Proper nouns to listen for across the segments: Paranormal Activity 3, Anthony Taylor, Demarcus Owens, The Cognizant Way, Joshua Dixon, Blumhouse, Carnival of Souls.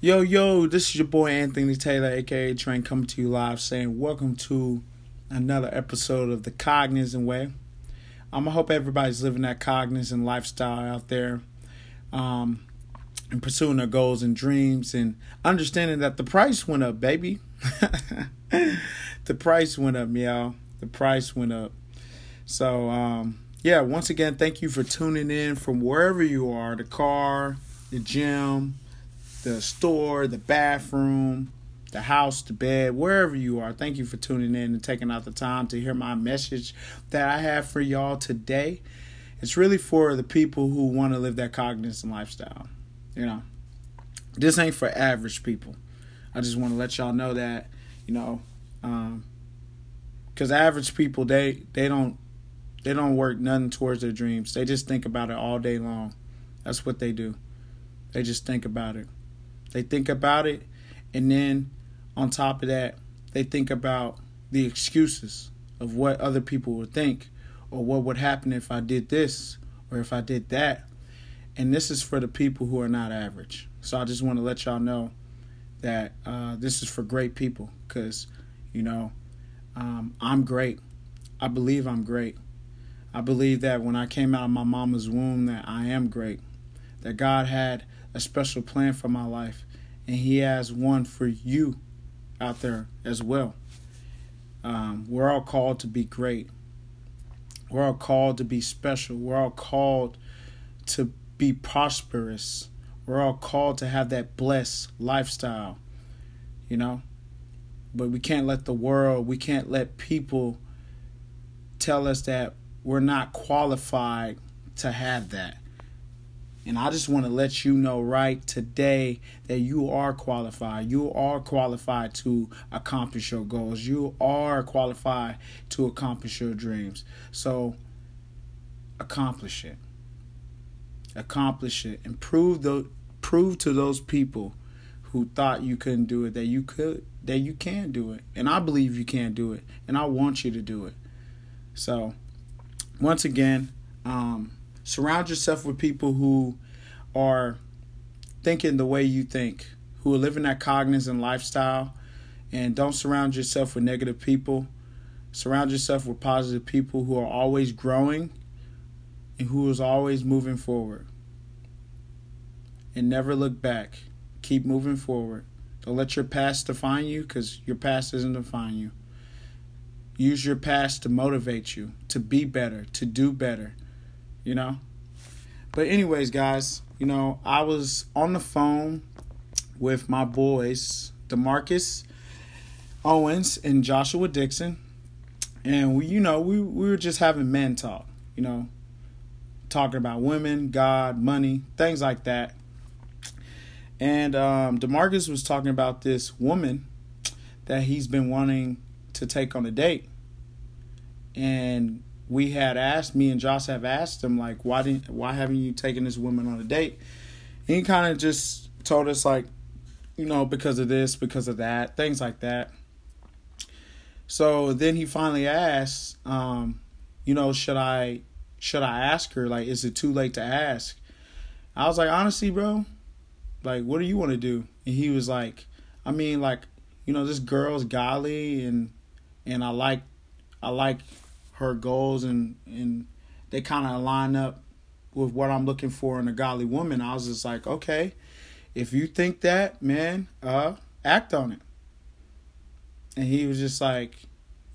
Yo, this is your boy Anthony Taylor, aka Train, coming to you live saying welcome to another episode of The Cognizant Way. I hope everybody's living that cognizant lifestyle out there and pursuing their goals and dreams and understanding that the price went up, baby. The price went up, y'all. The price went up. So, once again, thank you for tuning in from wherever you are, the car, the gym, the store, the bathroom, the house, the bed, wherever you are. Thank you for tuning in and taking out the time to hear my message that I have for y'all today. It's really for the people who want to live that cognizant lifestyle. You know, this ain't for average people. I just want to let y'all know that, you know, because average people, they don't work nothing towards their dreams. They just think about it all day long. That's what they do. They just think about it. They think about it, and then on top of that, they think about the excuses of what other people would think or what would happen if I did this or if I did that. And this is for the people who are not average. So I just want to let y'all know that this is for great people because, you know, I'm great. I believe I'm great. I believe that when I came out of my mama's womb that I am great, that God had a special plan for my life, and he has one for you out there as well. We're all called to be great. We're all called to be special. We're all called to be prosperous. We're all called to have that blessed lifestyle, you know? But we can't let the world, we can't let people tell us that we're not qualified to have that. And I just want to let you know right today that you are qualified. You are qualified to accomplish your goals. You are qualified to accomplish your dreams. So accomplish it. Accomplish it. And prove to those people who thought you couldn't do it that you could, that you can do it. And I believe you can do it. And I want you to do it. So once again, surround yourself with people who are thinking the way you think, who are living that cognizant lifestyle, and don't surround yourself with negative people. Surround yourself with positive people who are always growing and who is always moving forward. And never look back. Keep moving forward. Don't let your past define you because your past doesn't define you. Use your past to motivate you, to be better, to do better. You know, but anyways, guys, you know, I was on the phone with my boys, Demarcus Owens and Joshua Dixon. And, we were just having men talk, you know, talking about women, God, money, things like that. And Demarcus was talking about this woman that he's been wanting to take on a date. And we had asked, me and Josh have asked him, like, why haven't you taken this woman on a date? And he kind of just told us, like, you know, because of this, because of that, things like that. So then he finally asked, should I ask her? Like, is it too late to ask? I was like, honestly, bro, like, what do you want to do? And he was like, I mean, like, you know, this girl's godly and I like her goals and they kind of line up with what I'm looking for in a godly woman. I was just like, okay, if you think that, man, act on it. And he was just like,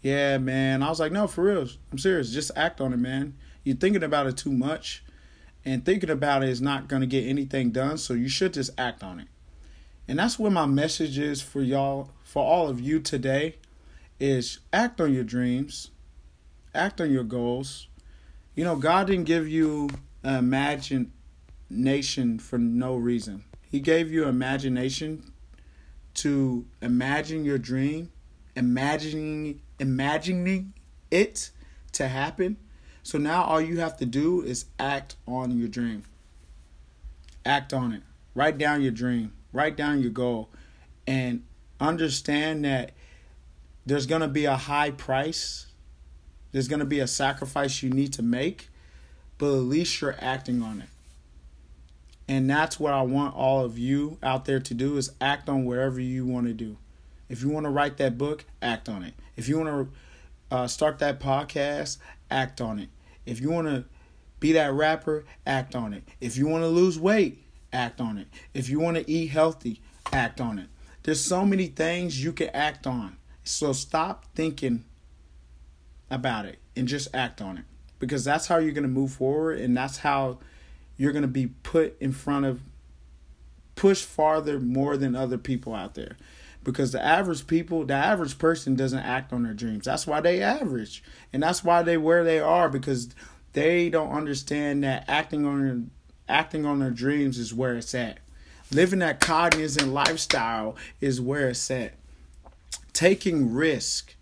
yeah, man. I was like, no, for real. I'm serious. Just act on it, man. You're thinking about it too much and thinking about it is not going to get anything done. So you should just act on it. And that's where my message is for y'all, for all of you today, is act on your dreams. Act on your goals. You know, God didn't give you an imagination for no reason. He gave you imagination to imagine your dream, imagining it to happen. So now all you have to do is act on your dream. Act on it. Write down your dream. Write down your goal. And understand that there's going to be a high price. There's going to be a sacrifice you need to make, but at least you're acting on it. And that's what I want all of you out there to do, is act on whatever you want to do. If you want to write that book, act on it. If you want to start that podcast, act on it. If you want to be that rapper, act on it. If you want to lose weight, act on it. If you want to eat healthy, act on it. There's so many things you can act on. So stop thinking about it and just act on it, because that's how you're going to move forward, and that's how you're going to be put in front of, pushed farther more than other people out there, because the average person doesn't act on their dreams. That's why they average, and that's why they where they are, because they don't understand that acting on their dreams is where it's at. Living that cognizant lifestyle is where it's at. Taking risk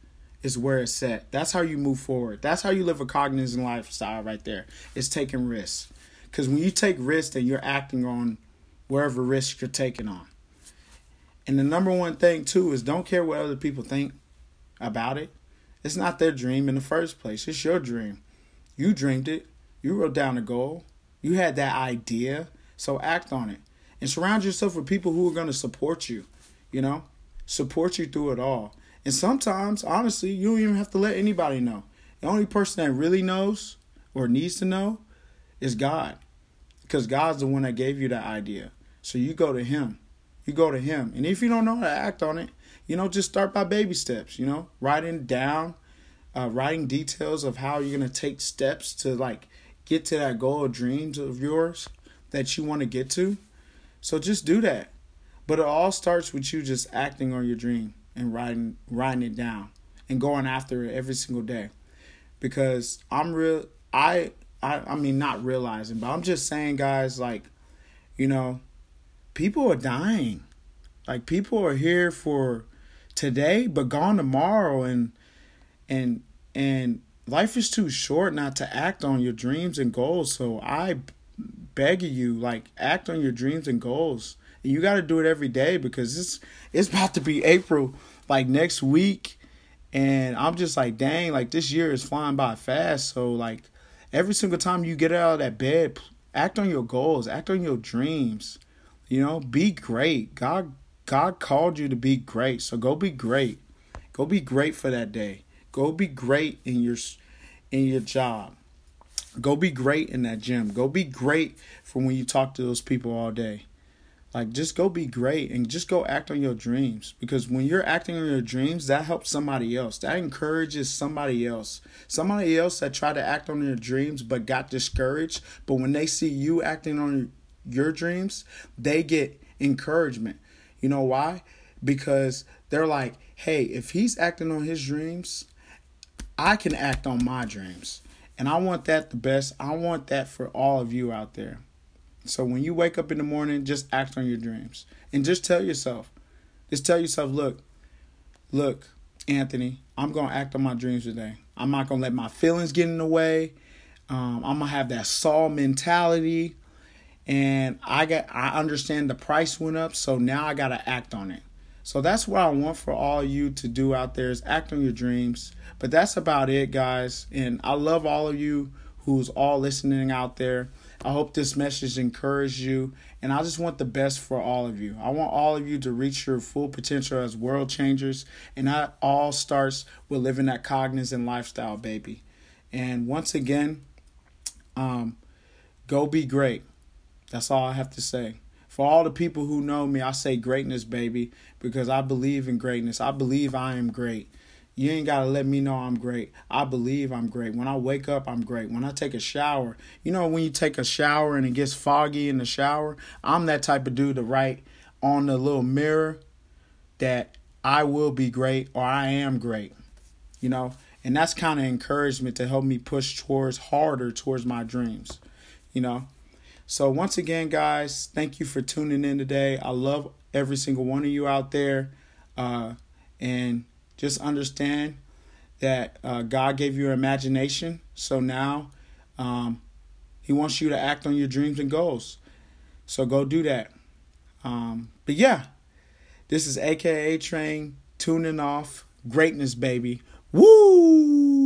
is where it's at. That's how you move forward. That's how you live a cognizant lifestyle right there. It's taking risks. Because when you take risks, then you're acting on wherever risk you're taking on. And the number one thing, too, is don't care what other people think about it. It's not their dream in the first place. It's your dream. You dreamed it. You wrote down a goal. You had that idea. So act on it. And surround yourself with people who are going to support you, you know, support you through it all. And sometimes, honestly, you don't even have to let anybody know. The only person that really knows or needs to know is God, because God's the one that gave you that idea. So you go to him. You go to him. And if you don't know how to act on it, you know, just start by baby steps, you know, writing details of how you're going to take steps to, like, get to that goal or dreams of yours that you want to get to. So just do that. But it all starts with you just acting on your dream and writing it down and going after it every single day. Because I'm just saying, guys, like, you know, people are dying. Like, people are here for today, but gone tomorrow. And life is too short not to act on your dreams and goals. So I beg of you, like, act on your dreams and goals. And you got to do it every day, because it's about to be April, like, next week. And I'm just like, dang, like, this year is flying by fast. So, like, every single time you get out of that bed, act on your goals, act on your dreams, you know, be great. God called you to be great. So go be great. Go be great for that day. Go be great in your job. Go be great in that gym. Go be great for when you talk to those people all day. Like, just go be great and just go act on your dreams, because when you're acting on your dreams, that helps somebody else. That encourages somebody else. Somebody else that tried to act on their dreams but got discouraged. But when they see you acting on your dreams, they get encouragement. You know why? Because they're like, hey, if he's acting on his dreams, I can act on my dreams. And I want that the best. I want that for all of you out there. So when you wake up in the morning, just act on your dreams. And just tell yourself, look, Anthony, I'm going to act on my dreams today. I'm not going to let my feelings get in the way. I'm going to have that Saul mentality. And I understand the price went up, so now I got to act on it. So that's what I want for all you to do out there, is act on your dreams. But that's about it, guys. And I love all of you who's all listening out there. I hope this message encouraged you, and I just want the best for all of you. I want all of you to reach your full potential as world changers, and that all starts with living that cognizant lifestyle, baby. And once again, go be great. That's all I have to say. For all the people who know me, I say greatness, baby, because I believe in greatness. I believe I am great. You ain't got to let me know I'm great. I believe I'm great. When I wake up, I'm great. When I take a shower, you know, when you take a shower and it gets foggy in the shower, I'm that type of dude to write on the little mirror that I will be great, or I am great, you know. And that's kind of encouragement to help me push harder towards my dreams, you know. So once again, guys, thank you for tuning in today. I love every single one of you out there. And just understand that God gave you imagination. So now he wants you to act on your dreams and goals. So go do that. But yeah, this is AKA Train, tuning off. Greatness, baby. Woo!